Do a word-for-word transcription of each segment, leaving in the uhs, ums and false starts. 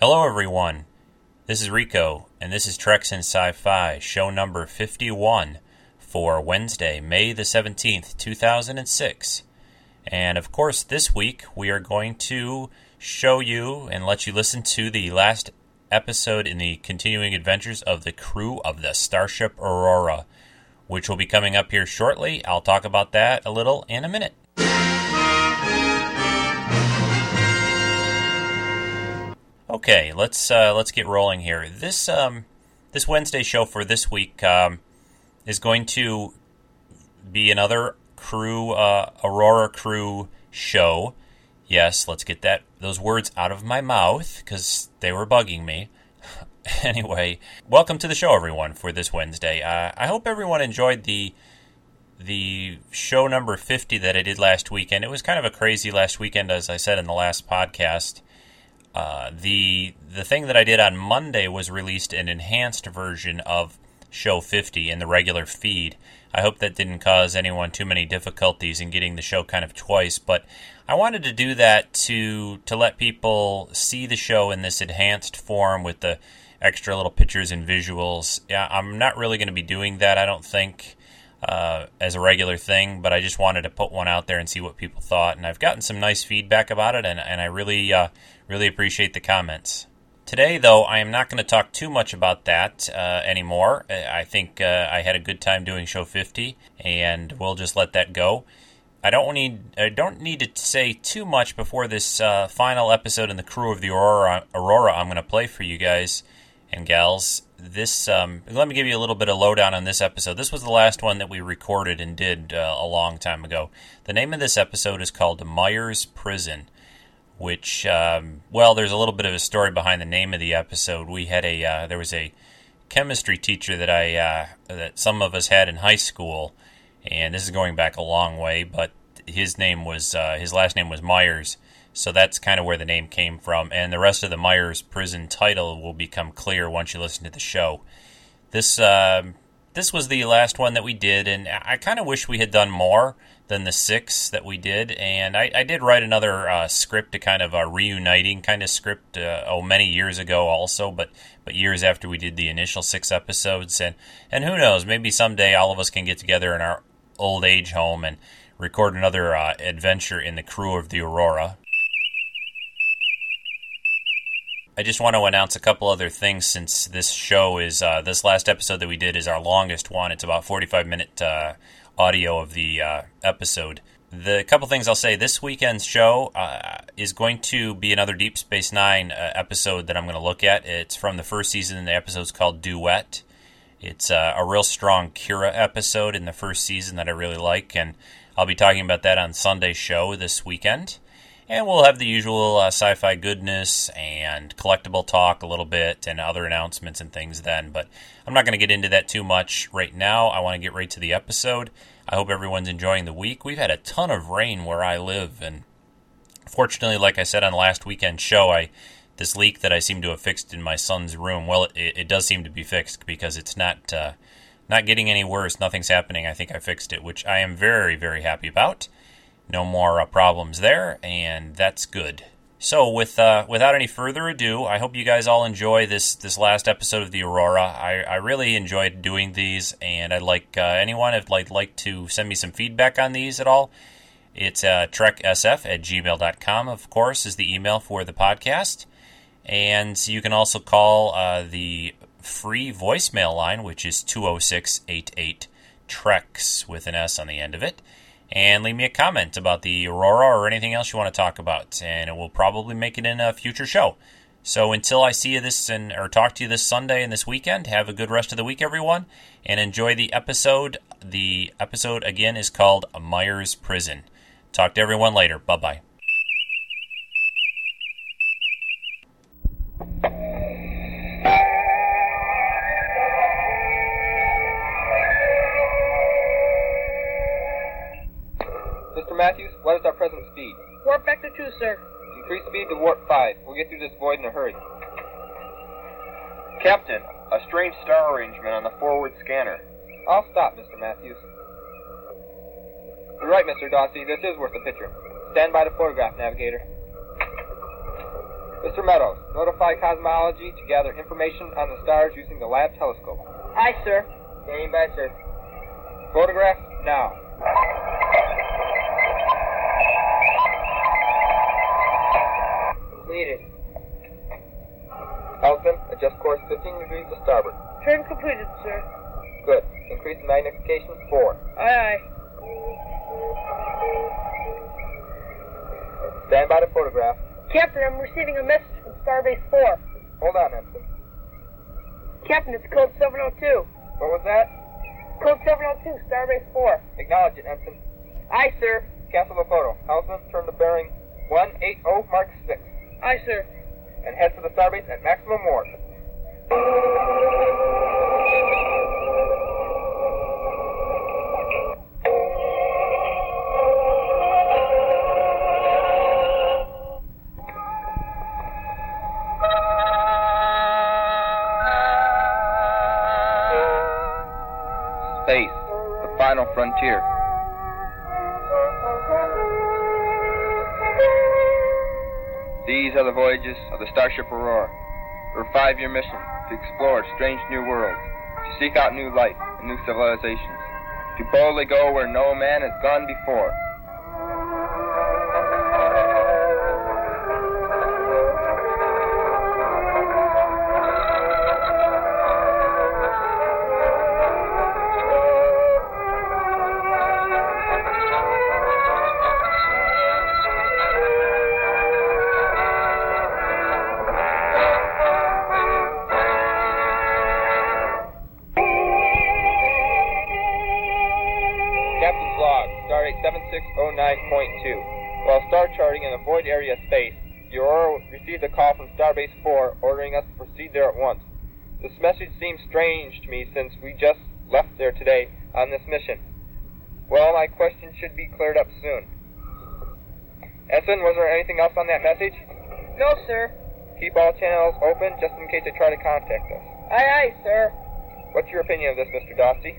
Hello everyone, this is Rico, and this is Treks in Sci-Fi, show number fifty-one for Wednesday, May the seventeenth, two thousand six. And of course, this week we are going to show you and let you listen to the last episode in the continuing adventures of the crew of the Starship Aurora, which will be coming up here shortly. I'll talk about that a little in a minute. Okay, let's uh, let's get rolling here. This um, this Wednesday show for this week um, is going to be another crew uh, Aurora crew show. Yes, let's get that those words out of my mouth because they were bugging me. Anyway, welcome to the show, everyone, for this Wednesday. Uh, I hope everyone enjoyed the the show number fifty that I did last weekend. It was kind of a crazy last weekend, as I said in the last podcast. Uh, the the thing that I did on Monday was released an enhanced version of show fifty in the regular feed. I hope that didn't cause anyone too many difficulties in getting the show kind of twice, but I wanted to do that to to let people see the show in this enhanced form with the extra little pictures and visuals. Yeah, I'm not really going to be doing that, I don't think, uh, as a regular thing, but I just wanted to put one out there and see what people thought, and I've gotten some nice feedback about it, and, and I really... Uh, Really appreciate the comments. Today, though, I am not going to talk too much about that uh, anymore. I think uh, I had a good time doing show fifty, and we'll just let that go. I don't need I don't need to say too much before this uh, final episode in the crew of the Aurora. Aurora, I'm going to play for you guys and gals. This um, let me give you a little bit of lowdown on this episode. This was the last one that we recorded and did uh, a long time ago. The name of this episode is called Myers Prison, which, um, well, there's a little bit of a story behind the name of the episode. We had a, uh, there was a chemistry teacher that I, uh, that some of us had in high school, and this is going back a long way, but his name was, uh, his last name was Myers, so that's kind of where the name came from, and the rest of the Myers Prison title will become clear once you listen to the show. This, uh, this was the last one that we did, and I kind of wish we had done more than the six that we did, and I, I did write another uh, script, to kind of a reuniting kind of script, uh, oh, many years ago also, but but years after we did the initial six episodes, and, and who knows, maybe someday all of us can get together in our old age home and record another uh, adventure in the crew of the Aurora. I just want to announce a couple other things since this show is, uh, this last episode that we did is our longest one. It's about forty-five minute uh, audio of the uh, episode. The couple things I'll say, this weekend's show uh, is going to be another Deep Space Nine uh, episode that I'm going to look at. It's from the first season, and the episode's called Duet. It's uh, a real strong Kira episode in the first season that I really like, and I'll be talking about that on Sunday's show this weekend. And we'll have the usual uh, sci-fi goodness and collectible talk a little bit and other announcements and things then. But I'm not going to get into that too much right now. I want to get right to the episode. I hope everyone's enjoying the week. We've had a ton of rain where I live. And fortunately, like I said on last weekend's show, I this leak that I seem to have fixed in my son's room, well, it, it does seem to be fixed because it's not, uh, not getting any worse. Nothing's happening. I think I fixed it, which I am very, very happy about. No more uh, problems there, and that's good. So, with uh, without any further ado, I hope you guys all enjoy this this last episode of the Aurora. I, I really enjoyed doing these, and I'd like uh, anyone if like like to send me some feedback on these at all. It's uh, trek s f at gmail dot com, of course, is the email for the podcast, and you can also call uh, the free voicemail line, which is two oh six, eight eight, T R E X with an S on the end of it. And leave me a comment about the Aurora or anything else you want to talk about, and it will probably make it in a future show. So until I see you this and or talk to you this Sunday and this weekend, have a good rest of the week, everyone, and enjoy the episode. The episode, again, is called Myers Prison. Talk to everyone later. Bye-bye. Matthews, what is our present speed? Warp vector two, sir. Increase speed to warp five. We'll get through this void in a hurry. Captain, a strange star arrangement on the forward scanner. I'll stop, Mister Matthews. You're right, Mister Dossie. This is worth a picture. Stand by the photograph, navigator. Mister Meadows, notify Cosmology to gather information on the stars using the lab telescope. Aye, sir. Standing by, sir. Photograph now. Completed. Elton, adjust course fifteen degrees to starboard. Turn completed, sir. Good. Increase magnification four. Aye, aye. Stand by to photograph. Captain, I'm receiving a message from Starbase four. Hold on, Ensign. Captain, it's code seven oh two. What was that? Code seven oh two, Starbase four. Acknowledge it, Ensign. Aye, sir. Cancel the photo. Houseman, turn to bearing one eighty Mark six. Aye, sir. And head for the starbase at maximum warp. Space, the final frontier. These are the voyages of the Starship Aurora, her five-year mission to explore strange new worlds, to seek out new life and new civilizations, to boldly go where no man has gone before. seven six oh nine point two. While star charting in the void area space, the Aurora received a call from Starbase four ordering us to proceed there at once. This message seems strange to me since we just left there today on this mission. Well, my question should be cleared up soon. Ensign, was there anything else on that message? No, sir. Keep all channels open just in case they try to contact us. Aye, aye, sir. What's your opinion of this, Mister Dostey?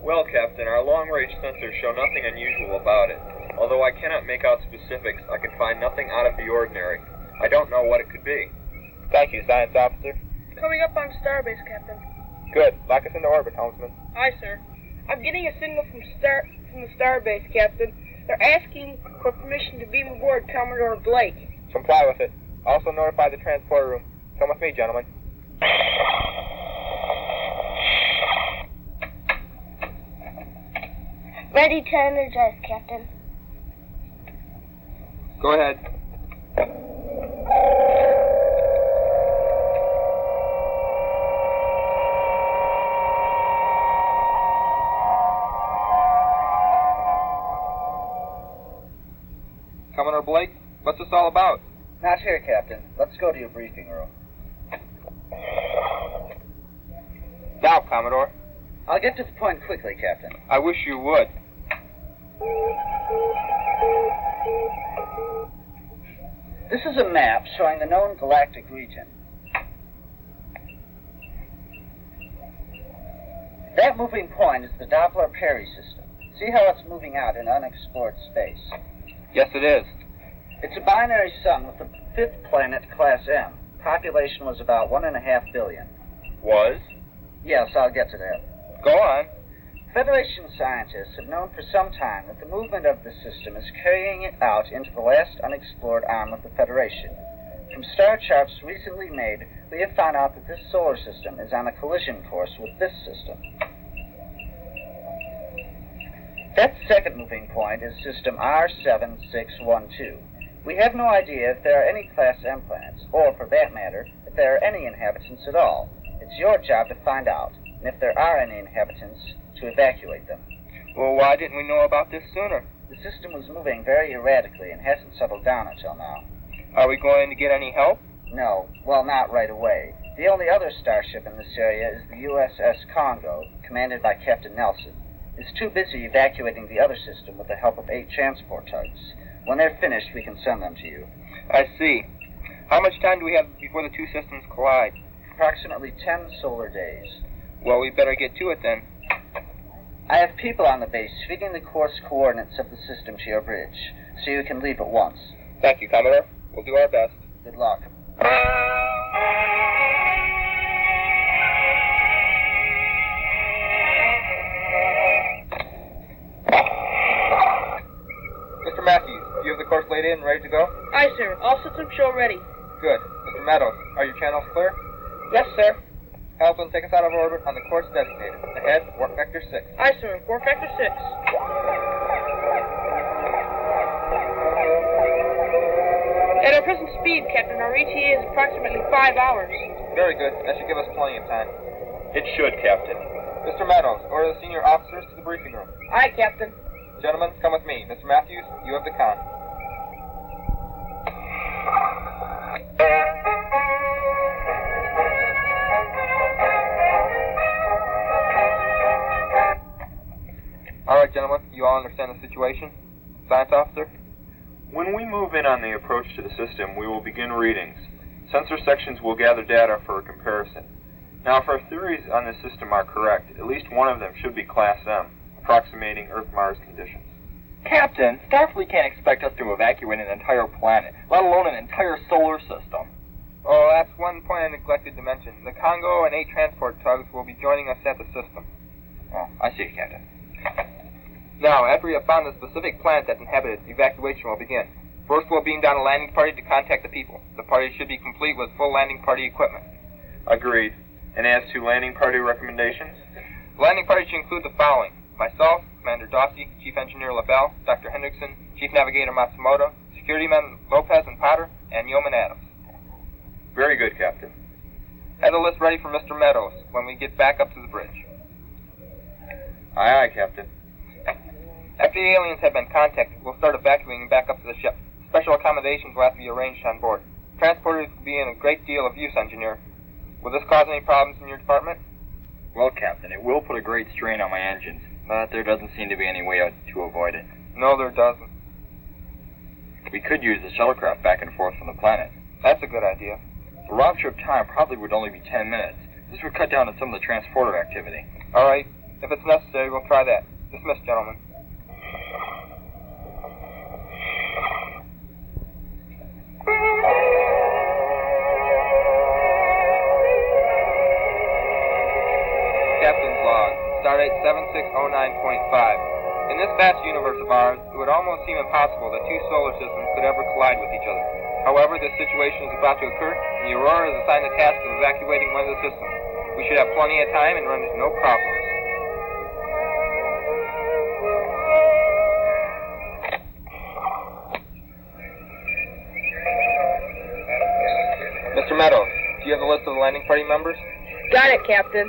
Well, Captain, our long-range sensors show nothing unusual about it. Although I cannot make out specifics, I can find nothing out of the ordinary. I don't know what it could be. Thank you, Science Officer. Coming up on Starbase, Captain. Good. Lock us into orbit, Helmsman. Aye, sir. I'm getting a signal from Star from the Starbase, Captain. They're asking for permission to beam aboard Commodore Blake. Comply with it. Also notify the transport room. Come with me, gentlemen. Ready to energize, Captain. Go ahead. Commodore Blake, what's this all about? Not here, Captain. Let's go to your briefing room. Now, Commodore. I'll get to the point quickly, Captain. I wish you would. This is a map showing the known galactic region. That moving point is the Doppler Perry system. See how it's moving out in unexplored space? Yes, it is. It's a binary sun with the fifth planet, Class M. Population was about one and a half billion. Was? Yes, I'll get to that. Go on. Federation scientists have known for some time that the movement of the system is carrying it out into the last unexplored arm of the Federation. From star charts recently made, we have found out that this solar system is on a collision course with this system. That second moving point is system R seven six one two. We have no idea if there are any Class M planets, or for that matter, if there are any inhabitants at all. It's your job to find out, and if there are any inhabitants, to evacuate them. Well, why didn't we know about this sooner? The system was moving very erratically and hasn't settled down until now. Are we going to get any help? No. Well, not right away. The only other starship in this area is the U S S Congo, commanded by Captain Nelson. It's too busy evacuating the other system with the help of eight transport tugs. When they're finished, we can send them to you. I see. How much time do we have before the two systems collide? Approximately ten solar days. Well, we better get to it then. I have people on the base feeding the course coordinates of the system to your bridge, so you can leave at once. Thank you, Commodore. We'll do our best. Good luck. Mister Matthews, do you have the course laid in, ready to go? Aye, sir. All systems show ready. Good. Mister Meadows, are your channels clear? Yes, sir. Halpin, take us out of orbit on the course designated. Ahead, warp vector six. Aye, sir. Warp vector six. At our present speed, Captain, our E T A is approximately five hours. Very good. That should give us plenty of time. It should, Captain. Mister Meadows, order the senior officers to the briefing room. Aye, Captain. Gentlemen, come with me. Mister Matthews, you have the con. All right, gentlemen, you all understand the situation? Science officer? When we move in on the approach to the system, we will begin readings. Sensor sections will gather data for a comparison. Now, if our theories on this system are correct, at least one of them should be Class M, approximating Earth-Mars conditions. Captain, Starfleet can't expect us to evacuate an entire planet, let alone an entire solar system. Oh, that's one point I neglected to mention. The Congo and eight transport tugs will be joining us at the system. Oh, I see, Captain. Now, after we have found the specific planet that's inhabited, evacuation will begin. First, we'll beam down a landing party to contact the people. The party should be complete with full landing party equipment. Agreed. And as to landing party recommendations? The landing party should include the following. Myself, Commander Dossie, Chief Engineer LaBelle, Doctor Hendrickson, Chief Navigator Matsumoto, Security Men Lopez and Potter, and Yeoman Adams. Very good, Captain. Have the list ready for Mister Meadows when we get back up to the bridge. Aye, aye, Captain. After the aliens have been contacted, we'll start evacuating back up to the ship. Special accommodations will have to be arranged on board. Transporters will be in a great deal of use, Engineer. Will this cause any problems in your department? Well, Captain, it will put a great strain on my engines, but there doesn't seem to be any way to avoid it. No, there doesn't. We could use the shuttlecraft back and forth from the planet. That's a good idea. The round trip time probably would only be ten minutes. This would cut down on some of the transporter activity. All right. If it's necessary, we'll try that. Dismiss, gentlemen. Captain's log, Stardate seven six zero nine point five. In this vast universe of ours, it would almost seem impossible that two solar systems could ever collide with each other. However, this situation is about to occur, and the Aurora is assigned the task of evacuating one of the systems. We should have plenty of time and run into no problems. Meadows, do you have the list of the landing party members? Got it, Captain.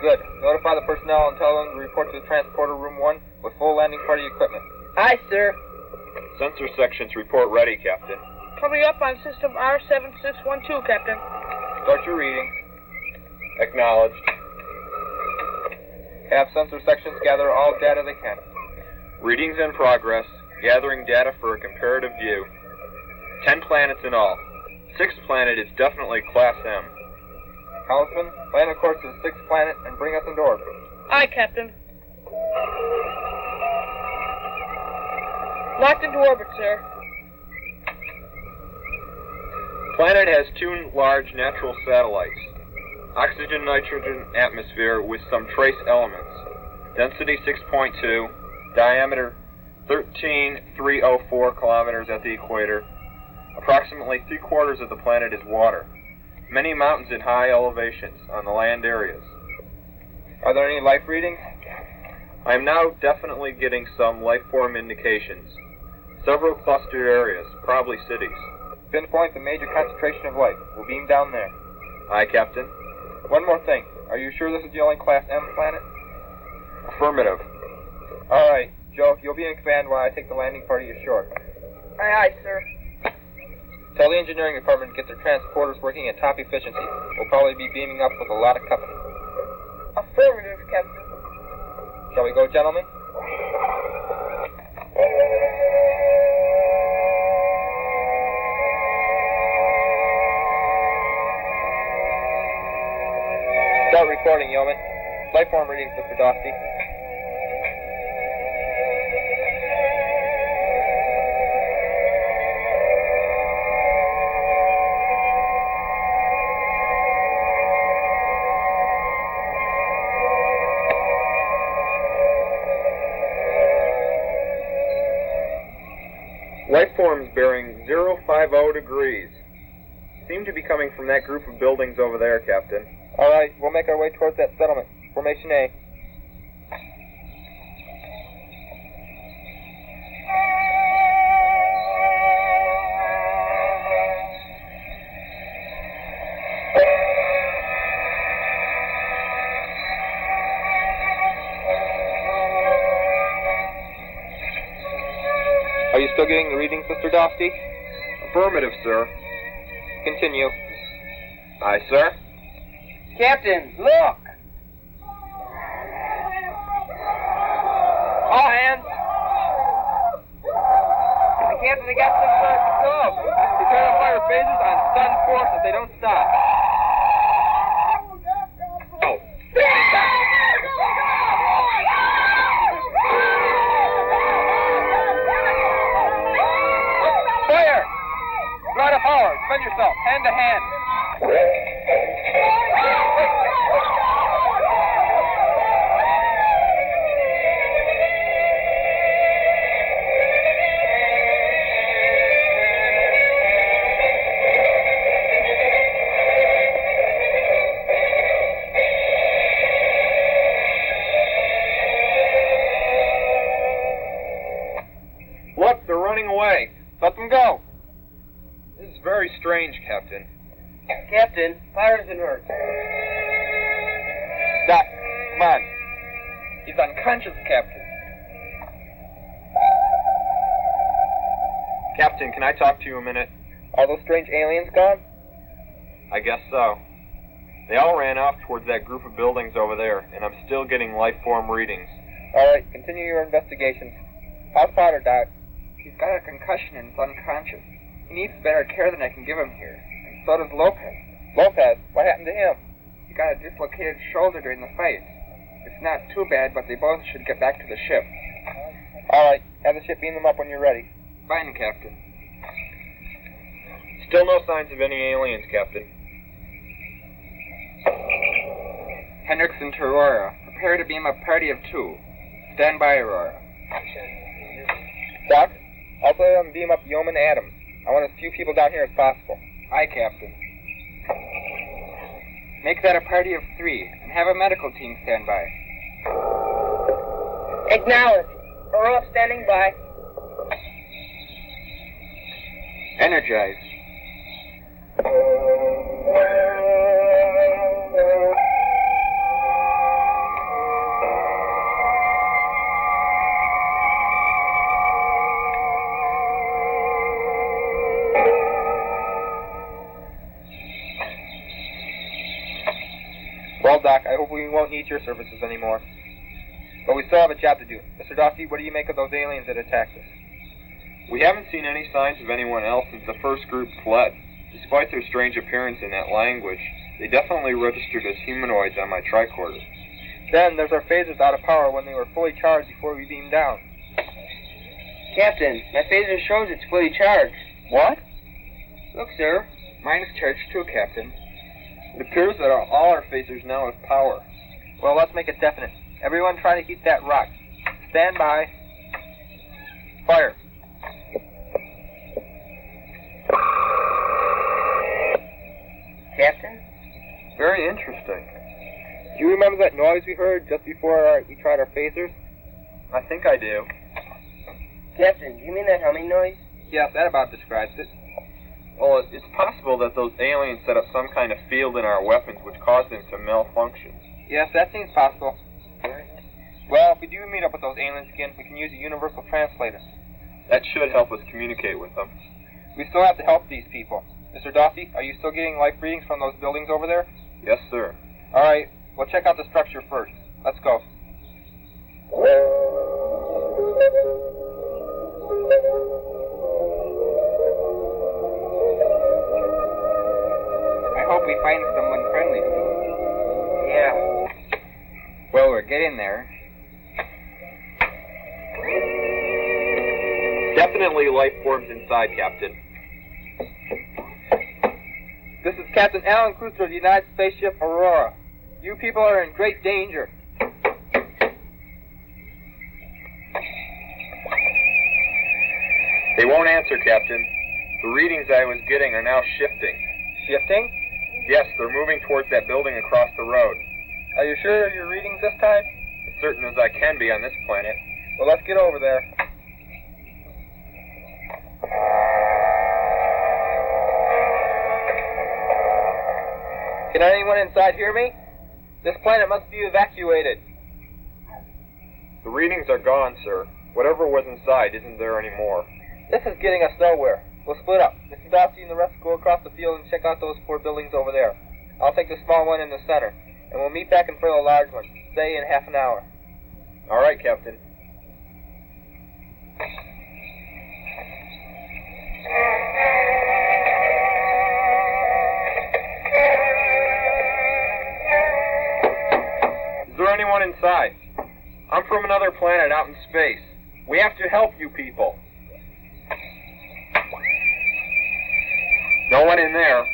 Good. Notify the personnel and tell them to report to the transporter room one with full landing party equipment. Aye, sir. Sensor sections report ready, Captain. Coming up on system R seven six one two, Captain. Start your reading. Acknowledged. Have sensor sections gather all data they can. Readings in progress. Gathering data for a comparative view. Ten planets in all. Sixth planet is definitely Class M. Councilman, land a course to the sixth planet and bring us into orbit. Aye, Captain. Locked into orbit, sir. Planet has two large natural satellites. Oxygen-nitrogen atmosphere with some trace elements. Density six point two, diameter thirteen thousand three hundred four kilometers at the equator. Approximately three-quarters of the planet is water. Many mountains in high elevations on the land areas. Are there any life readings? I am now definitely getting some life form indications. Several clustered areas, probably cities. Pinpoint the major concentration of life. We'll beam down there. Aye, Captain. One more thing. Are you sure this is the only Class M planet? Affirmative. All right, Joe, you'll be in command while I take the landing party ashore. Aye, aye, sir. Tell the engineering department to get their transporters working at top efficiency. We'll probably be beaming up with a lot of company. Affirmative, Captain. Shall we go, gentlemen? Start recording, Yeoman. Lifeform readings, Mister Dossie. Life forms bearing zero five zero degrees. Seem to be coming from that group of buildings over there, Captain. All right, we'll make our way towards that settlement. Formation A. Are you still getting the reading, Sister Dofty? Affirmative, sir. Continue. Aye, sir. Captain, look! All hands! Captain, they got some sort of stuff. They're trying to fire phases on stun force if they don't stop. Hand to hand. Look, they're running away. Let them go. This is very strange, Captain. Captain, fire isn't hurt. Doc, come on. He's unconscious, Captain. Captain, can I talk to you a minute? Are those strange aliens gone? I guess so. They all ran off towards that group of buildings over there, and I'm still getting life form readings. All right, continue your investigations. How's Potter, Doc? He's got a concussion and is unconscious. He needs better care than I can give him here. And so does Lopez. Lopez? What happened to him? He got a dislocated shoulder during the fight. It's not too bad, but they both should get back to the ship. All right. Have the ship beam them up when you're ready. Fine, Captain. Still no signs of any aliens, Captain. Hendricks and Aurora, prepare to beam a party of two. Stand by, Aurora. Doc, also let them beam up Yeoman Adams. I want as few people down here as possible. Aye, Captain. Make that a party of three, and have a medical team stand by. Acknowledge. Aurora standing by. Energize. Doc, I hope we won't need your services anymore. But we still have a job to do. Mister Dofty, what do you make of those aliens that attacked us? We haven't seen any signs of anyone else since the first group fled. Despite their strange appearance and that language, they definitely registered as humanoids on my tricorder. Then there's our phasers out of power when they were fully charged before we beamed down. Captain, my phaser shows it's fully charged. What? Look, sir. Mine is charged too, Captain. It appears that our, all our phasers now have power. Well, let's make it definite. Everyone try to heat that rock. Stand by. Fire. Captain? Very interesting. Do you remember that noise we heard just before our, we tried our phasers? I think I do. Captain, do you mean that humming noise? Yeah, that about describes it. Well, it's possible that those aliens set up some kind of field in our weapons which caused them to malfunction. Yes, that seems possible. Well, if we do meet up with those aliens again, we can use a universal translator. That should help us communicate with them. We still have to help these people. Mister Dofty, are you still getting life readings from those buildings over there? Yes, sir. All right, we'll check out the structure first. Let's go. We find someone friendly to us. Yeah. Well, we're getting there. Definitely life forms inside, Captain. This is Captain Alan Kreutler of the United Spaceship Aurora. You people are in great danger. Won't answer, Captain. The readings I was getting are now shifting. Shifting? Yes, they're moving towards that building across the road. Are you sure of your readings this time? As certain as I can be on this planet. Well, let's get over there. Can anyone inside hear me? This planet must be evacuated. The readings are gone, sir. Whatever was inside isn't there anymore. This is getting us nowhere. We'll split up. Mister Dossie and the rest go across the field and check out those four buildings over there. I'll take the small one in the center, and we'll meet back in front of the large one, say in half an hour. All right, Captain. Is there anyone inside? I'm from another planet out in space. We have to help you people. No one in there.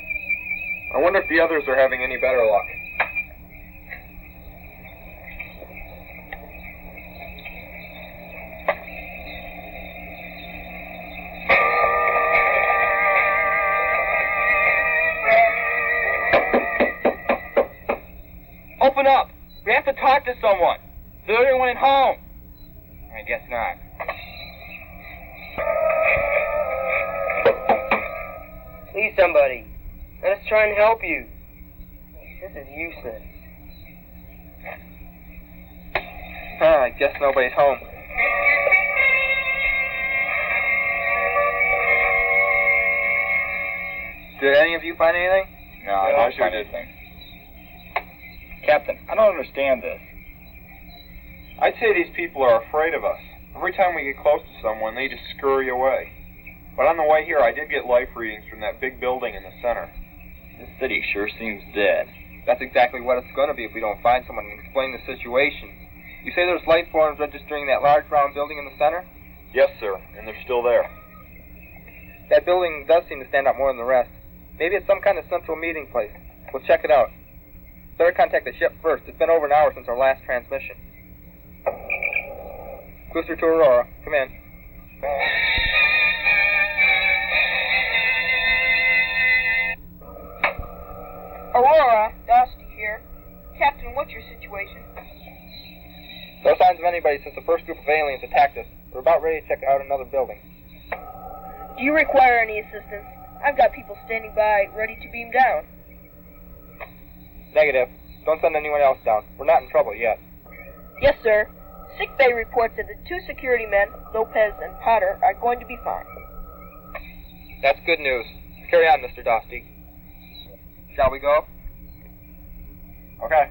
I wonder if the others are having any better luck. Open up! We have to talk to someone! Is there anyone at home? I guess not. Please, somebody. Let us try and help you. This is useless. Ah, I guess nobody's home. Did any of you find anything? No, I don't find anything. Captain, I don't understand this. I'd say these people are afraid of us. Every time we get close to someone, they just scurry away. But on the way here, I did get life readings from that big building in the center. This city sure seems dead. That's exactly what it's going to be if we don't find someone and explain the situation. You say there's life forms registering that large round building in the center? Yes, sir, and they're still there. That building does seem to stand out more than the rest. Maybe it's some kind of central meeting place. We'll check it out. Better contact the ship first. It's been over an hour since our last transmission. Closer to Aurora. Come in. Aurora, Dusty here. Captain, what's your situation? No signs of anybody since the first group of aliens attacked us. We're about ready to check out another building. Do you require any assistance? I've got people standing by, ready to beam down. Negative. Don't send anyone else down. We're not in trouble yet. Yes, sir. Sickbay reports that the two security men, Lopez and Potter, are going to be fine. That's good news. Carry on, Mister Dosty. Shall we go? Okay.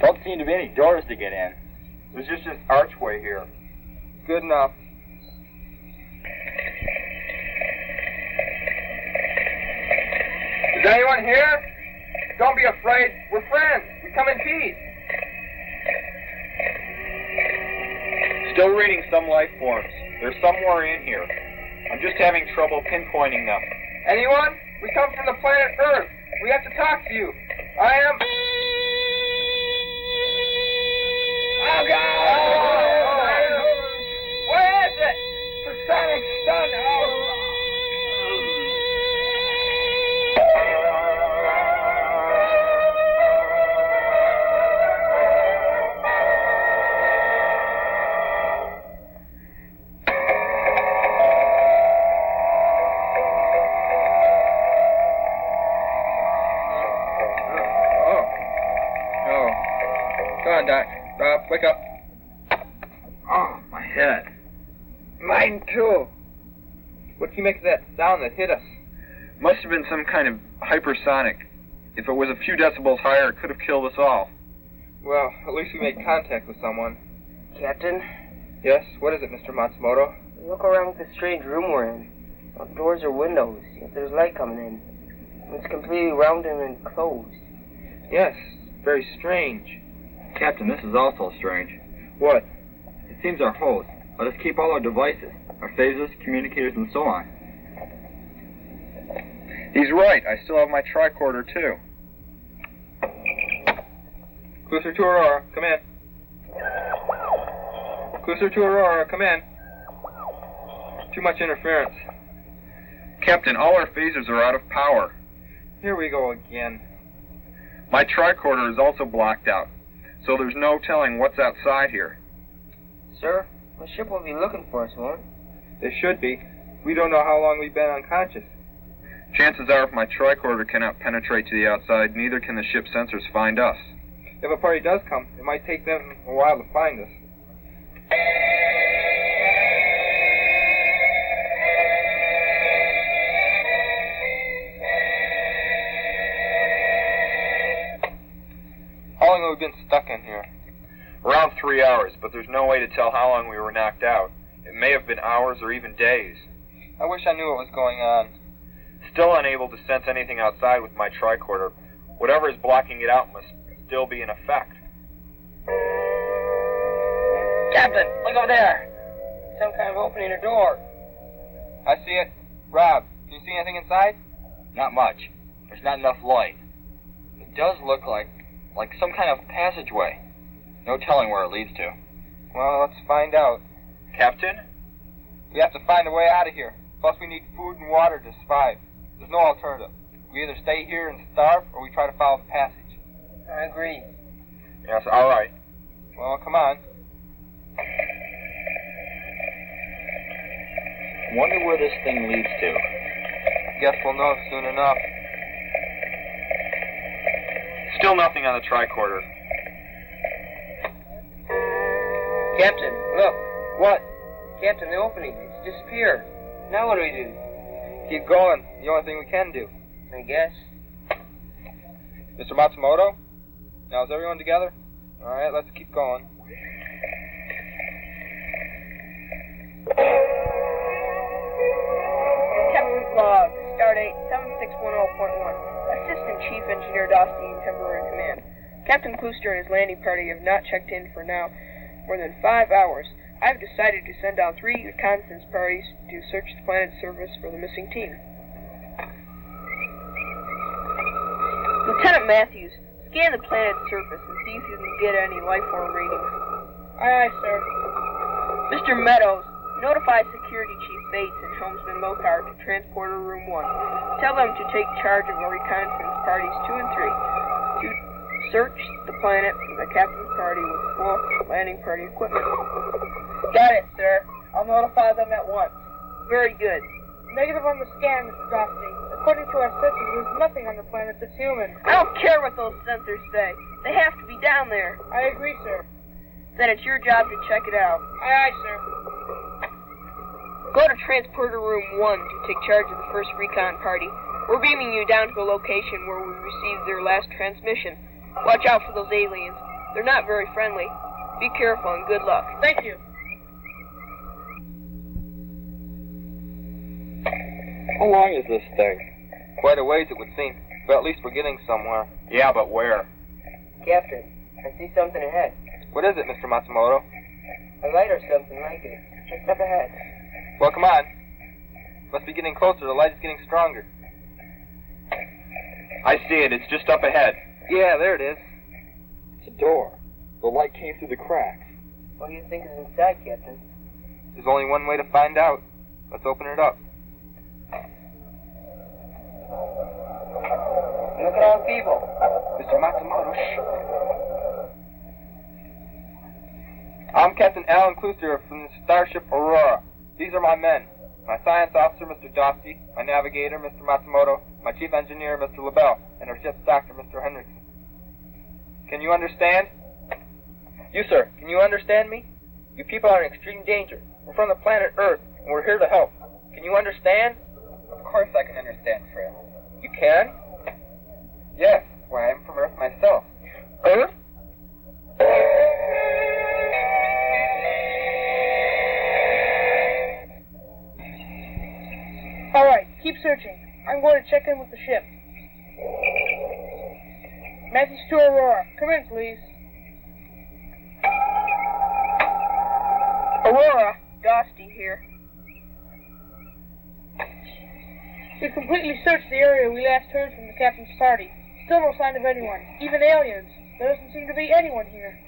Don't seem to be any doors to get in. There's just this archway here. Good enough. Is anyone here? Don't be afraid. We're friends. We come in peace. Still reading some life forms. They're somewhere in here. I'm just having trouble pinpointing them. Anyone? We come from the planet Earth. We have to talk to you. I am... Oh, God! Oh, what is it? Pathetic stun! Oh. Wake up. Oh, my head. Mine, too. What do you make of that sound that hit us? Must have been some kind of hypersonic. If it was a few decibels higher, it could have killed us all. Well, at least we made contact with someone. Captain? Yes? What is it, Mister Matsumoto? Look around at the strange room we're in. No doors or windows, yet there's light coming in. It's completely round and enclosed. Yes, very strange. Captain, this is also strange. What? It seems our host let us keep all our devices, our phasers, communicators, and so on, He's right. I still have my tricorder, too. Closer to Aurora. Come in. Closer to Aurora. Come in. Too much interference. Captain, all our phasers are out of power. Here we go again. My tricorder is also blocked out, so there's no telling what's outside here. Sir, the ship will be looking for us, won't it? They should be. We don't know how long we've been unconscious. Chances are if my tricorder cannot penetrate to the outside, neither can the ship's sensors find us. If a party does come, it might take them a while to find us. How long have we been stuck in here? Around three hours, but there's no way to tell how long we were knocked out. It may have been hours or even days. I wish I knew what was going on. Still unable to sense anything outside with my tricorder. Whatever is blocking it out must still be in effect. Captain, look over there. Some kind of opening or door. I see it. Rob, can you see anything inside? Not much. There's not enough light. It does look like, like some kind of passageway. No telling where it leads to. Well, let's find out. Captain? We have to find a way out of here. Plus, we need food and water to survive. There's no alternative. We either stay here and starve, or we try to follow the passage. I agree. Yes, all right. Well, come on. Wonder where this thing leads to. Guess we'll know soon enough. Still nothing on the tricorder. Captain, look. What? Captain, the opening. It's disappeared. Now what do we do? Keep going. The only thing we can do. I guess. Mister Matsumoto? Now, is everyone together? All right, let's keep going. Captain's log, stardate seven six one zero point one. Assistant Chief Engineer Dostine, temporary command. Captain Kluster and his landing party have not checked in for now more than five hours. I've decided to send out three reconnaissance parties to search the planet's surface for the missing team. Lieutenant Matthews, scan the planet's surface and see if you can get any life form readings. Aye, aye, sir. Mister Meadows, notify Security Chief Bates and Helmsman Lothar to Transporter Room one. Tell them to take charge of our reconnaissance parties two and three to search the planet for the captain's party with full landing party equipment. Got it, sir. I'll notify them at once. Very good. Negative on the scan, Mister Dostine. According to our sensors, there's nothing on the planet that's human. I don't care what those sensors say. They have to be down there. I agree, sir. Then it's your job to check it out. Aye, aye, sir. Go to Transporter Room one to take charge of the first recon party. We're beaming you down to the location where we received their last transmission. Watch out for those aliens. They're not very friendly. Be careful and good luck. Thank you. How long is this thing? Quite a ways, it would seem. But at least we're getting somewhere. Yeah, but where? Captain, I see something ahead. What is it, Mister Matsumoto? A light or something like it. Just up ahead. Well, come on. Must be getting closer. The light is getting stronger. I see it. It's just up ahead. Yeah, there it is. It's a door. The light came through the cracks. What do you think is inside, Captain? There's only one way to find out. Let's open it up. Look at all the people. Mister Matsumoto, shh. I'm Captain Alan Kreutler from the Starship Aurora. These are my men. My science officer, Mister Dostie, my navigator, Mister Matsumoto, my chief engineer, Mister LaBelle, and our ship's doctor, Mister Hendrickson. Can you understand? You, sir, can you understand me? You people are in extreme danger. We're from the planet Earth, and we're here to help. Can you understand? Of course I can understand, Fred. You can? Yes, well, I'm from Earth myself. Earth? All right, keep searching. I'm going to check in with the ship. Message to Aurora. Come in, please. Aurora, Dostie here. We completely searched the area we last heard from the captain's party. Still no sign of anyone, even aliens. There doesn't seem to be anyone here.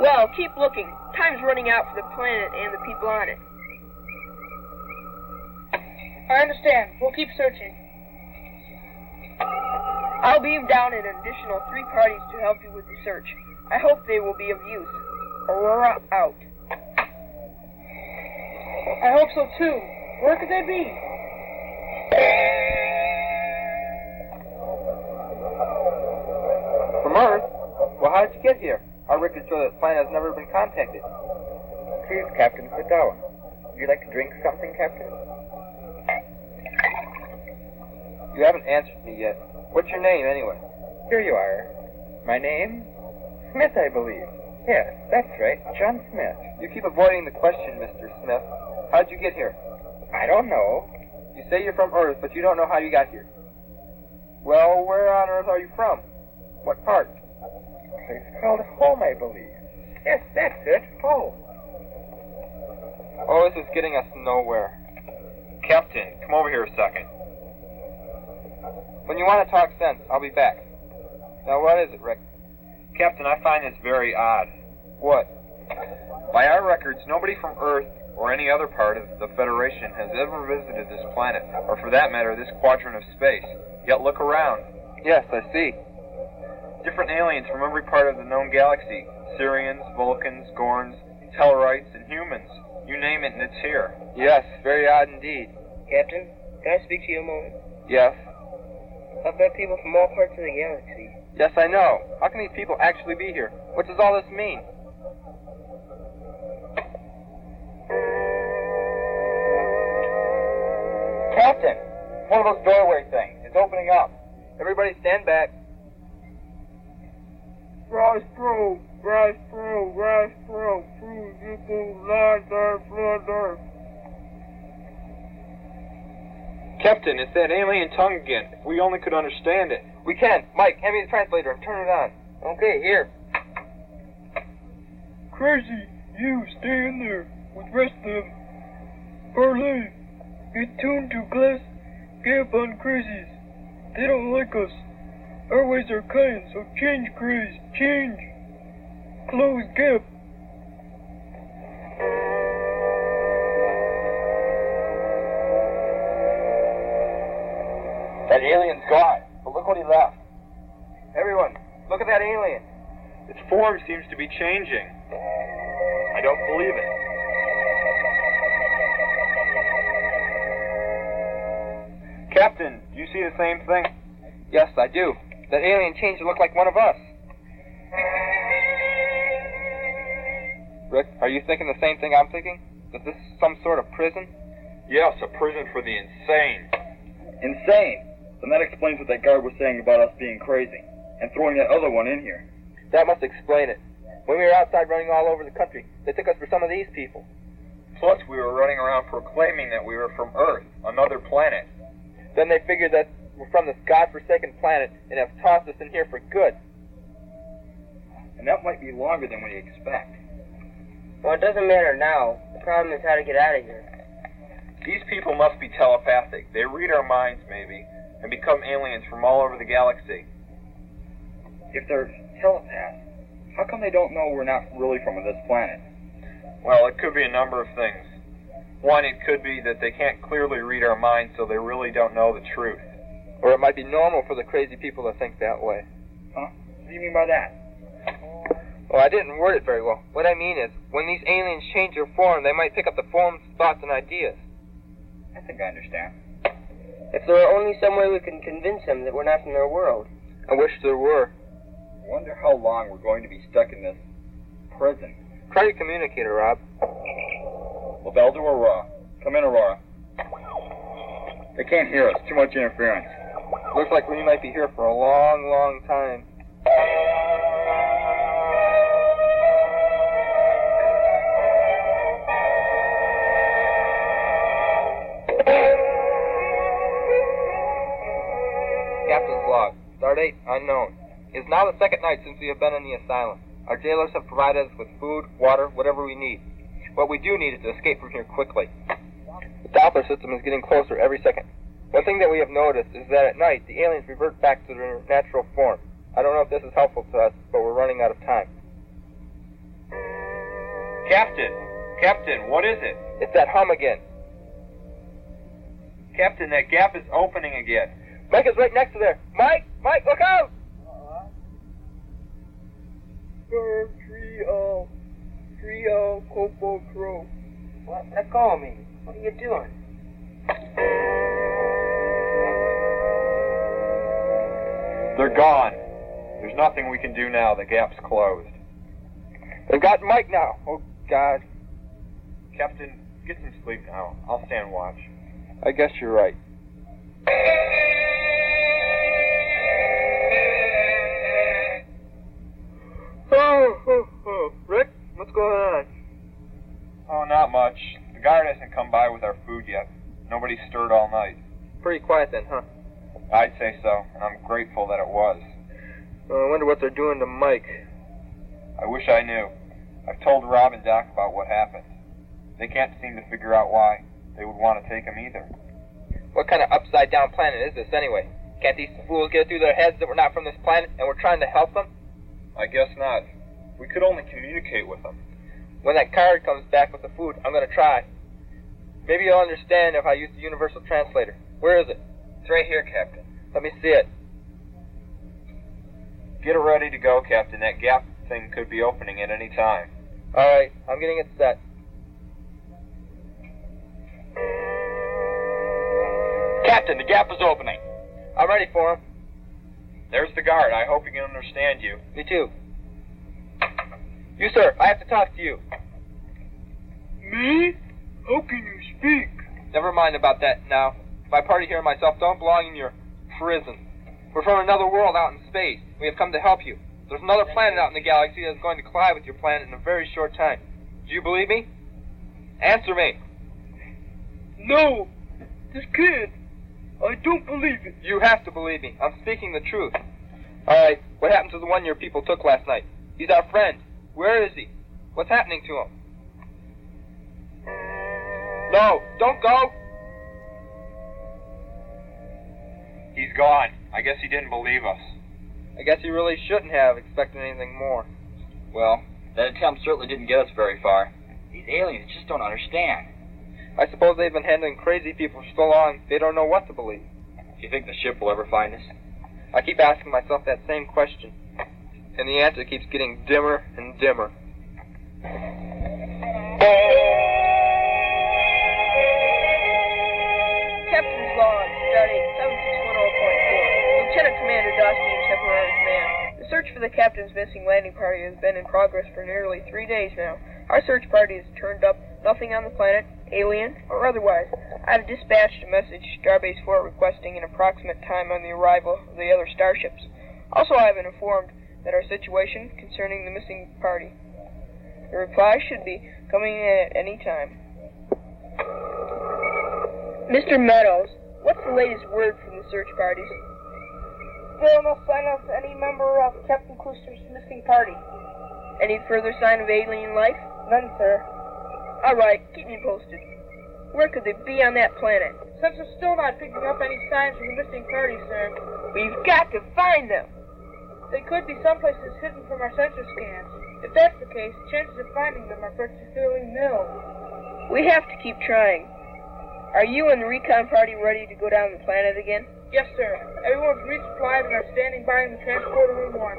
Well, keep looking. Time's running out for the planet and the people on it. I understand. We'll keep searching. I'll beam down an additional three parties to help you with the search. I hope they will be of use. Aurora out. I hope so too. Where could they be? From Earth? Well, how did you get here? Our records show that the planet has never been contacted. Please, Captain, sit down. Would you like to drink something, Captain? You haven't answered me yet. What's your name, anyway? Here you are. My name? Smith, I believe. Yes, that's right, John Smith. You keep avoiding the question, Mister Smith. How'd you get here? I don't know. You say you're from Earth, but you don't know how you got here. Well, where on Earth are you from? What part? It's called home, I believe. Yes, that's it. Home. Oh, this is getting us nowhere. Captain, come over here a second. When you want to talk sense, I'll be back. Now, what is it, Rick? Captain, I find this very odd. What? By our records, nobody from Earth or any other part of the Federation has ever visited this planet, or for that matter, this quadrant of space. Yet look around. Yes, I see. Different aliens from every part of the known galaxy. Syrians, Vulcans, Gorns, Tellarites, and humans. You name it and it's here. Yes, very odd indeed. Captain, can I speak to you a moment? Yes. I've met people from all parts of the galaxy. Yes, I know. How can these people actually be here? What does all this mean? Captain, one of those doorway things. It's opening up. Everybody stand back. Rise through, rise through, rise through, through, you can lie there, floor there. Captain, it's that alien tongue again. If we only could understand it. We can. Mike, hand me the translator and turn it on. Okay, here. Crazy, you stay in there with rest of them. Early, get tuned to glass gap on crazies. They don't like us. Our ways are kind, so change, Grace, change. Close gap. That alien's gone, but look what he left. Everyone, look at that alien. Its form seems to be changing. I don't believe it. Captain, do you see the same thing? Yes, I do. That alien changed to look like one of us. Rick, are you thinking the same thing I'm thinking? That this is some sort of prison? Yes, a prison for the insane. Insane? Then that explains what that guard was saying about us being crazy and throwing that other one in here. That must explain it. When we were outside running all over the country, they took us for some of these people. Plus, we were running around proclaiming that we were from Earth, another planet. Then they figured that we're from this godforsaken planet and have tossed us in here for good. And that might be longer than we expect. Well, it doesn't matter now. The problem is how to get out of here. These people must be telepathic. They read our minds, maybe, and become aliens from all over the galaxy. If they're telepaths, how come they don't know we're not really from this planet? Well, it could be a number of things. One, it could be that they can't clearly read our minds, so they really don't know the truth. Or it might be normal for the crazy people to think that way. Huh? What do you mean by that? Well, I didn't word it very well. What I mean is, when these aliens change their form, they might pick up the forms, thoughts, and ideas. I think I understand. If there were only some way we can convince them that we're not from their world. I wish there were. I wonder how long we're going to be stuck in this prison. Try your communicator, Rob. LaBelle to Aurora. Come in, Aurora. They can't hear us. Too much interference. Looks like we might be here for a long, long time. Captain's log. Start date unknown. It is now the second night since we have been in the asylum. Our jailers have provided us with food, water, whatever we need. What we do need is to escape from here quickly. Doppler system is getting closer every second. One thing that we have noticed is that at night, the aliens revert back to their natural form. I don't know if this is helpful to us, but we're running out of time. Captain! Captain, what is it? It's that hum again. Captain, that gap is opening again. Mike is right next to there. Mike! Mike, look out! Uh-huh. Verb trio. Trio Copo Crow. What? That call me. What are you doing? They're gone. There's nothing we can do now. The gap's closed. They've got Mike now. Oh, God. Captain, get some sleep now. I'll stand watch. I guess you're right. Oh, oh, oh. Rick, what's going on? Oh, not much. The guard hasn't come by with our food yet. Nobody's stirred all night. Pretty quiet then, huh? I'd say so, and I'm grateful that it was. Well, I wonder what they're doing to Mike. I wish I knew. I've told Rob and Doc about what happened. They can't seem to figure out why they would want to take him either. What kind of upside-down planet is this anyway? Can't these fools get through their heads that we're not from this planet and we're trying to help them? I guess not. We could only communicate with them. When that card comes back with the food, I'm going to try. Maybe you'll understand if I use the universal translator. Where is it? It's right here, Captain. Let me see it. Get it ready to go, Captain. That gap thing could be opening at any time. All right. I'm getting it set. Captain, the gap is opening. I'm ready for him. There's the guard. I hope he can understand you. Me too. You, sir, I have to talk to you. Me? How can you speak? Never mind about that now. My party here and myself don't belong in your prison. We're from another world out in space. We have come to help you. There's another planet out in the galaxy that's going to collide with your planet in a very short time. Do you believe me? Answer me. No. This kid, I don't believe it. You have to believe me. I'm speaking the truth. All right, what happened to the one your people took last night? He's our friend. Where is he? What's happening to him? No, don't go. He's gone. I guess he didn't believe us. I guess he really shouldn't have expected anything more. Well, that attempt certainly didn't get us very far. These aliens just don't understand. I suppose they've been handling crazy people for so long, they don't know what to believe. Do you think the ship will ever find us? I keep asking myself that same question, and the answer keeps getting dimmer and dimmer. Captain's log, starting seven six one zero point four. Lieutenant Commander Doss being temporary command. The search for the captain's missing landing party has been in progress for nearly three days now. Our search party has turned up nothing on the planet, alien or otherwise. I have dispatched a message to Starbase four requesting an approximate time on the arrival of the other starships. Also, I have been informed that our situation concerning the missing party. The reply should be coming in at any time. Mister Meadows, what's the latest word from the search parties? Still no sign of any member of Captain Kluster's missing party. Any further sign of alien life? None, sir. All right, keep me posted. Where could they be on that planet? Since we're still not picking up any signs from the missing party, sir, we've got to find them. They could be someplace that's hidden from our sensor scans. If that's the case, chances of finding them are particularly nil. We have to keep trying. Are you and the recon party ready to go down the planet again? Yes, sir. Everyone's resupplied and are standing by in the transporter room one.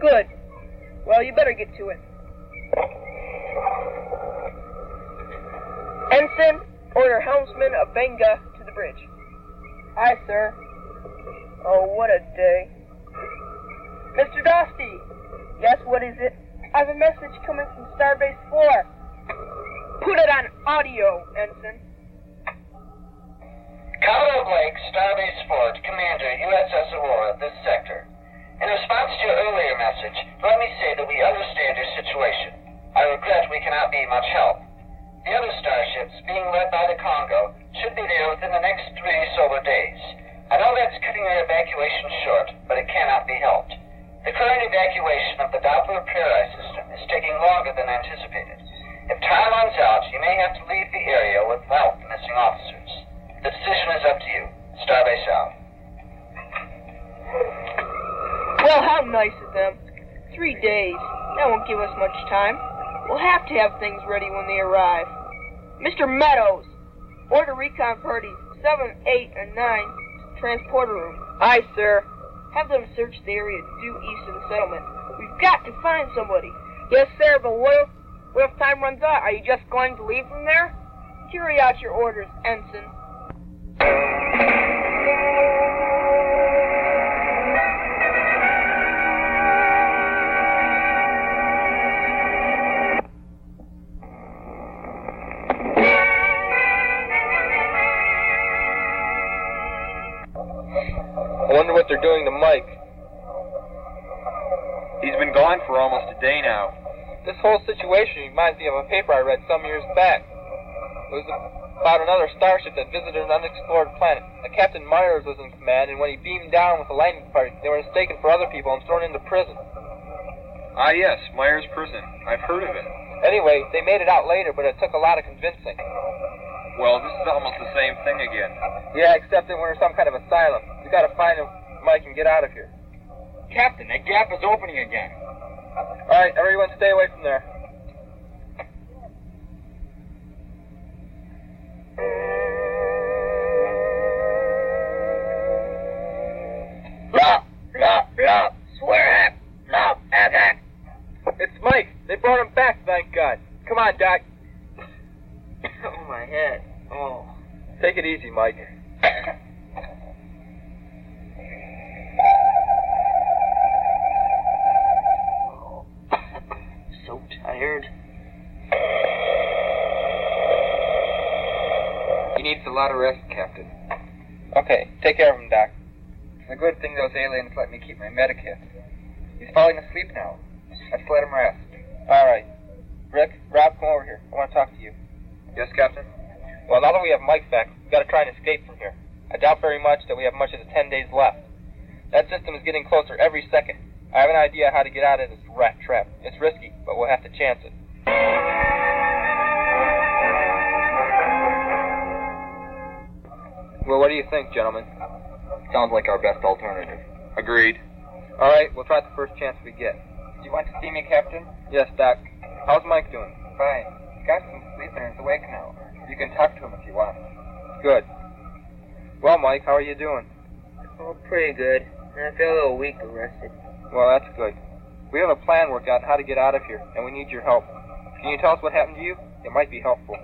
Good. Well, you better get to it. Ensign, order helmsman of Benga to the bridge. Aye, sir. Oh, what a day. Mister Dostie! Yes, what is it? I have a message coming from Starbase four. Put it on audio, Ensign. Commander Blake, Starbase four, to Commander U S S Aurora, this sector. In response to your earlier message, let me say that we understand your situation. I regret we cannot be much help. The other starships, being led by the Congo, should be there within the next three solar days. I know that's cutting their evacuation short, but it cannot be helped. The current evacuation of the Doppler Perry system is taking longer than anticipated. If time runs out, you may have to leave the area without the missing officer. won't give us much time. We'll have to have things ready when they arrive. Mister Meadows, order recon parties seven, eight, and nine to transporter room. Aye, sir. Have them search the area due east of the settlement. We've got to find somebody. Yes, sir, but what if, what if time runs out? Are you just going to leave them there? Carry out your orders, Ensign. I wonder what they're doing to Mike. He's been gone for almost a day now. This whole situation reminds me of a paper I read some years back. It was about another starship that visited an unexplored planet. A Captain Myers was in command, and when he beamed down with a lightning party, they were mistaken for other people and thrown into prison. Ah, yes, Myers Prison. I've heard of it. Anyway, they made it out later, but it took a lot of convincing. Well, this is almost the same thing again. Yeah, except that we're in some kind of asylum. We've got to find him, Mike, and get out of here. Captain, that gap is opening again. All right, everyone stay away from there. Blah, blah, blah. Swear him. Blah, blah, blah. It's Mike. They brought him back, thank God. Come on, Doc. Oh, my head. Oh. Take it easy, Mike. So tired. He needs a lot of rest, Captain. Okay, take care of him, Doc. It's a good thing those aliens let me keep my medikit. He's falling asleep now. Let's let him rest. All right. Rick, Rob, come over here. I want to talk to you. Yes, Captain? Well, now that we have Mike back, we've got to try and escape from here. I doubt very much that we have much of the ten days left. That system is getting closer every second. I have an idea how to get out of this rat trap. It's risky, but we'll have to chance it. Well, what do you think, gentlemen? Sounds like our best alternative. Agreed. All right, we'll try it the first chance we get. Do you want to see me, Captain? Yes, Doc. How's Mike doing? Fine. He's got some sleep and he's awake now. You can talk to him if you want. Good. Well, Mike, how are you doing? Oh, pretty good. I feel a little weak and rested. Well, that's good. We have a plan worked out on how to get out of here, and we need your help. Can you tell us what happened to you? It might be helpful.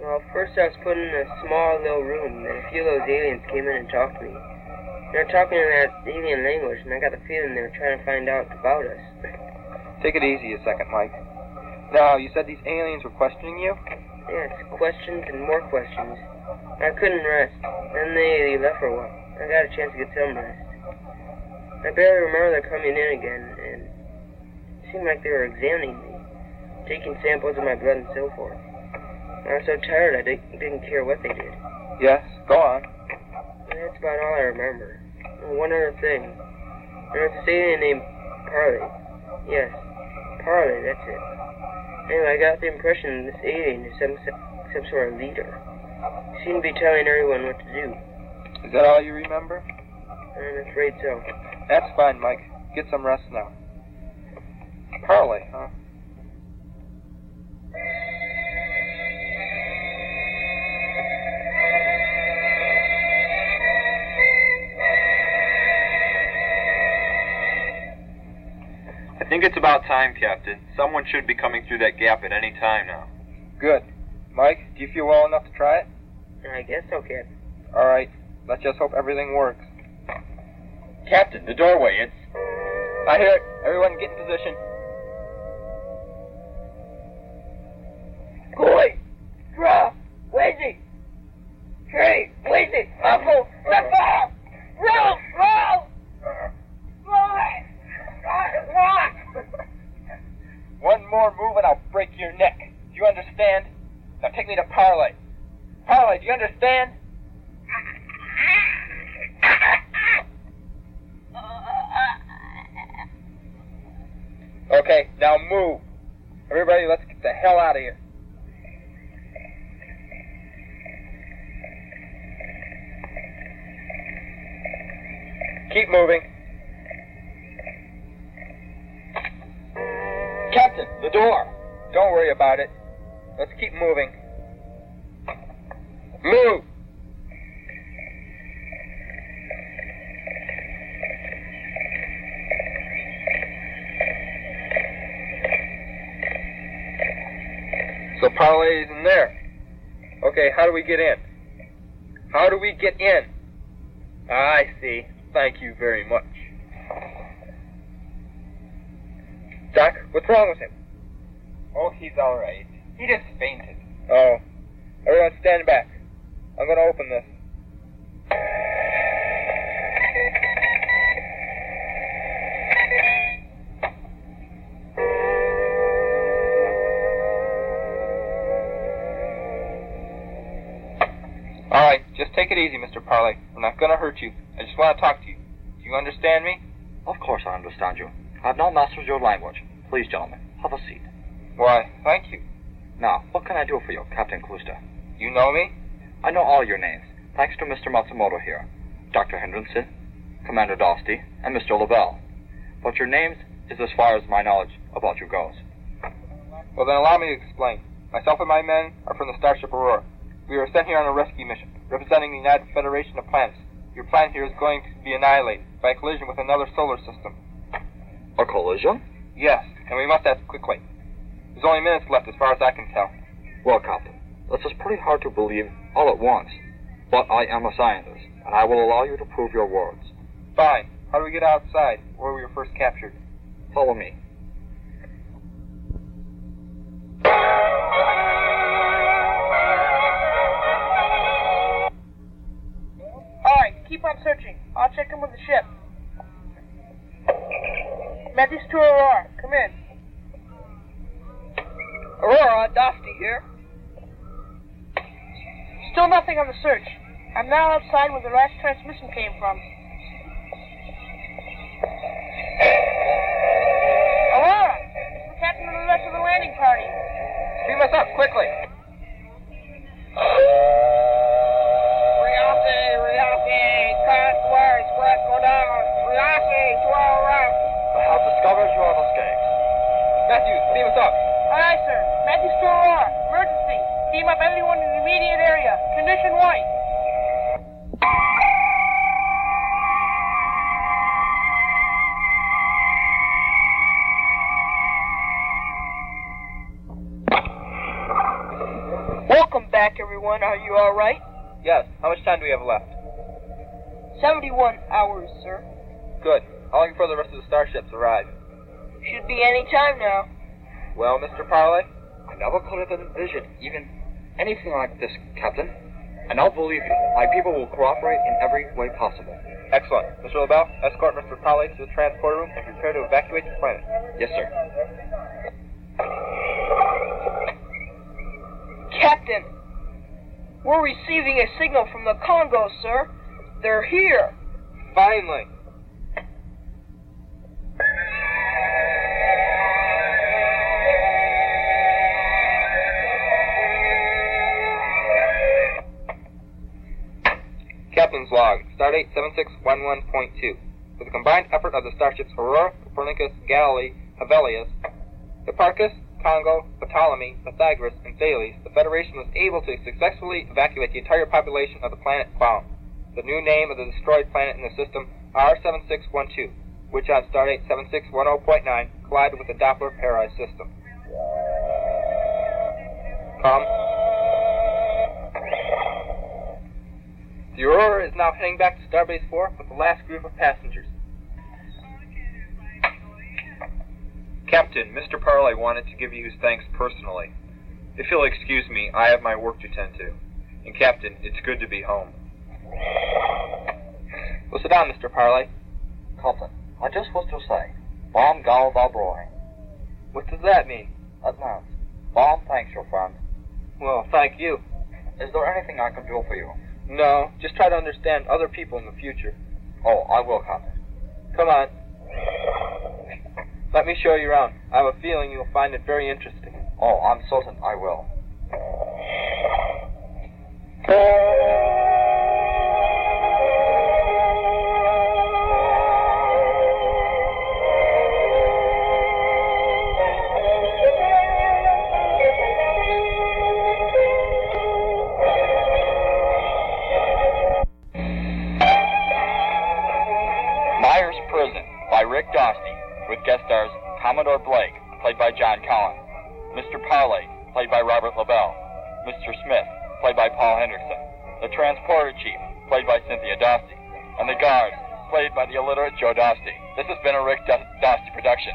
Well, first I was put in a small little room, and a few of those aliens came in and talked to me. They were talking in that alien language, and I got the feeling they were trying to find out about us. Take it easy a second, Mike. Now, you said these aliens were questioning you? Yes, questions and more questions. I couldn't rest. Then they left for a while. I got a chance to get some rest. I barely remember them coming in again, and it seemed like they were examining me, taking samples of my blood and so forth. I was so tired I didn't care what they did. Yes, go on. That's about all I remember. And one other thing. There was a alien named Parley. Yes, Parley, that's it. Anyway, I got the impression this alien is some, some sort of leader. He seemed to be telling everyone what to do. Is that all you remember? I'm afraid so. That's fine, Mike. Get some rest now. Parley, huh? I think it's about time, Captain. Someone should be coming through that gap at any time now. Good. Mike, do you feel well enough to try it? I guess so, Captain. All right. Let's just hope everything works. Captain, the doorway, it's... I hear it. Everyone get in position. Koi! Draw! Wheezy! Tree! Wheezy! Muffle! Muffle! Roll! Roll! One more move and I'll break your neck. Do you understand? Now take me to Parley. Parley, do you understand? Okay, now move. Everybody, let's get the hell out of here. Keep moving. Captain, about it. Let's keep moving. Move! So parlay is in there. Okay, how do we get in? How do we get in? I see. Thank you very much. Doc, what's wrong with him? Oh, he's all right. He just fainted. Oh. Everyone stand back. I'm going to open this. All right, just take it easy, Mister Parley. I'm not going to hurt you. I just want to talk to you. Do you understand me? Of course I understand you. I've now mastered your language. Please, gentlemen, have a seat. Why, thank you. Now, what can I do for you, Captain Kluster? You know me? I know all your names, thanks to Mister Matsumoto here, Doctor Hendrickson, Commander Dosty, and Mister LaBelle. But your names is as far as my knowledge about you goes. Well, then allow me to explain. Myself and my men are from the Starship Aurora. We were sent here on a rescue mission, representing the United Federation of Planets. Your planet here is going to be annihilated by a collision with another solar system. A collision? Yes, and we must act quickly. There's only minutes left as far as I can tell. Well, Captain, this is pretty hard to believe all at once. But I am a scientist, and I will allow you to prove your words. Fine. How do we get outside, where we were first captured? Follow me. All right, keep on searching. I'll check in with the ship. Metis to Aurora, come in. Aurora, Dosty here. Still nothing on the search. I'm now outside where the last transmission came from. Aurora! It's the captain and the rest of the landing party. Beam us up, quickly. Reality, reality, can't worry, square go down. Reality, to our route. I have discovered you have escaped. Matthews, beam us up. Aye, sir. Matthews to Aurora. Emergency. Beam up everyone in the immediate area. Condition white. Welcome back, everyone. Are you all right? Yes. How much time do we have left? Seventy-one hours, sir. Good. How long before the rest of the starships arrive? Should be any time now. Well, Mister Parley? I never could have envisioned even anything like this, Captain. And I'll believe you. My people will cooperate in every way possible. Excellent. Mister LaBelle, escort Mister Parley to the transporter room and prepare to evacuate the planet. Yes, sir. Captain, we're receiving a signal from the Congo, sir. They're here. Finally. Captain's log, Stardate seven six one one point two. With the combined effort of the starships Aurora, Copernicus, Galilee, Hevelius, Hipparchus, Congo, Ptolemy, Pythagoras, and Thales, the Federation was able to successfully evacuate the entire population of the planet Qualm, the new name of the destroyed planet in the system R seven six one two, which on Stardate seven six one zero point nine collided with the Doppler Perry system. Come. The Aurora is now heading back to Starbase four with the last group of passengers. Captain, Mister Parley wanted to give you his thanks personally. If you'll excuse me, I have my work to tend to. And Captain, it's good to be home. Well, sit down, Mister Parley. Captain, I just want to say, Bomb Gal Babroy. What does that mean? At last, Bomb thanks your friend. Well, thank you. Is there anything I can do for you? No, just try to understand other people in the future. Oh, I will, Captain. Come on. Let me show you around. I have a feeling you'll find it very interesting. Oh, I'm certain I will. Commodore Blake, played by John Collins, Mister Parley, played by Robert Lebel, Mister Smith, played by Paul Henderson, the Transporter Chief, played by Cynthia Dostey, and the Guards, played by the illiterate Joe Dostey. This has been a Rick Dostey production.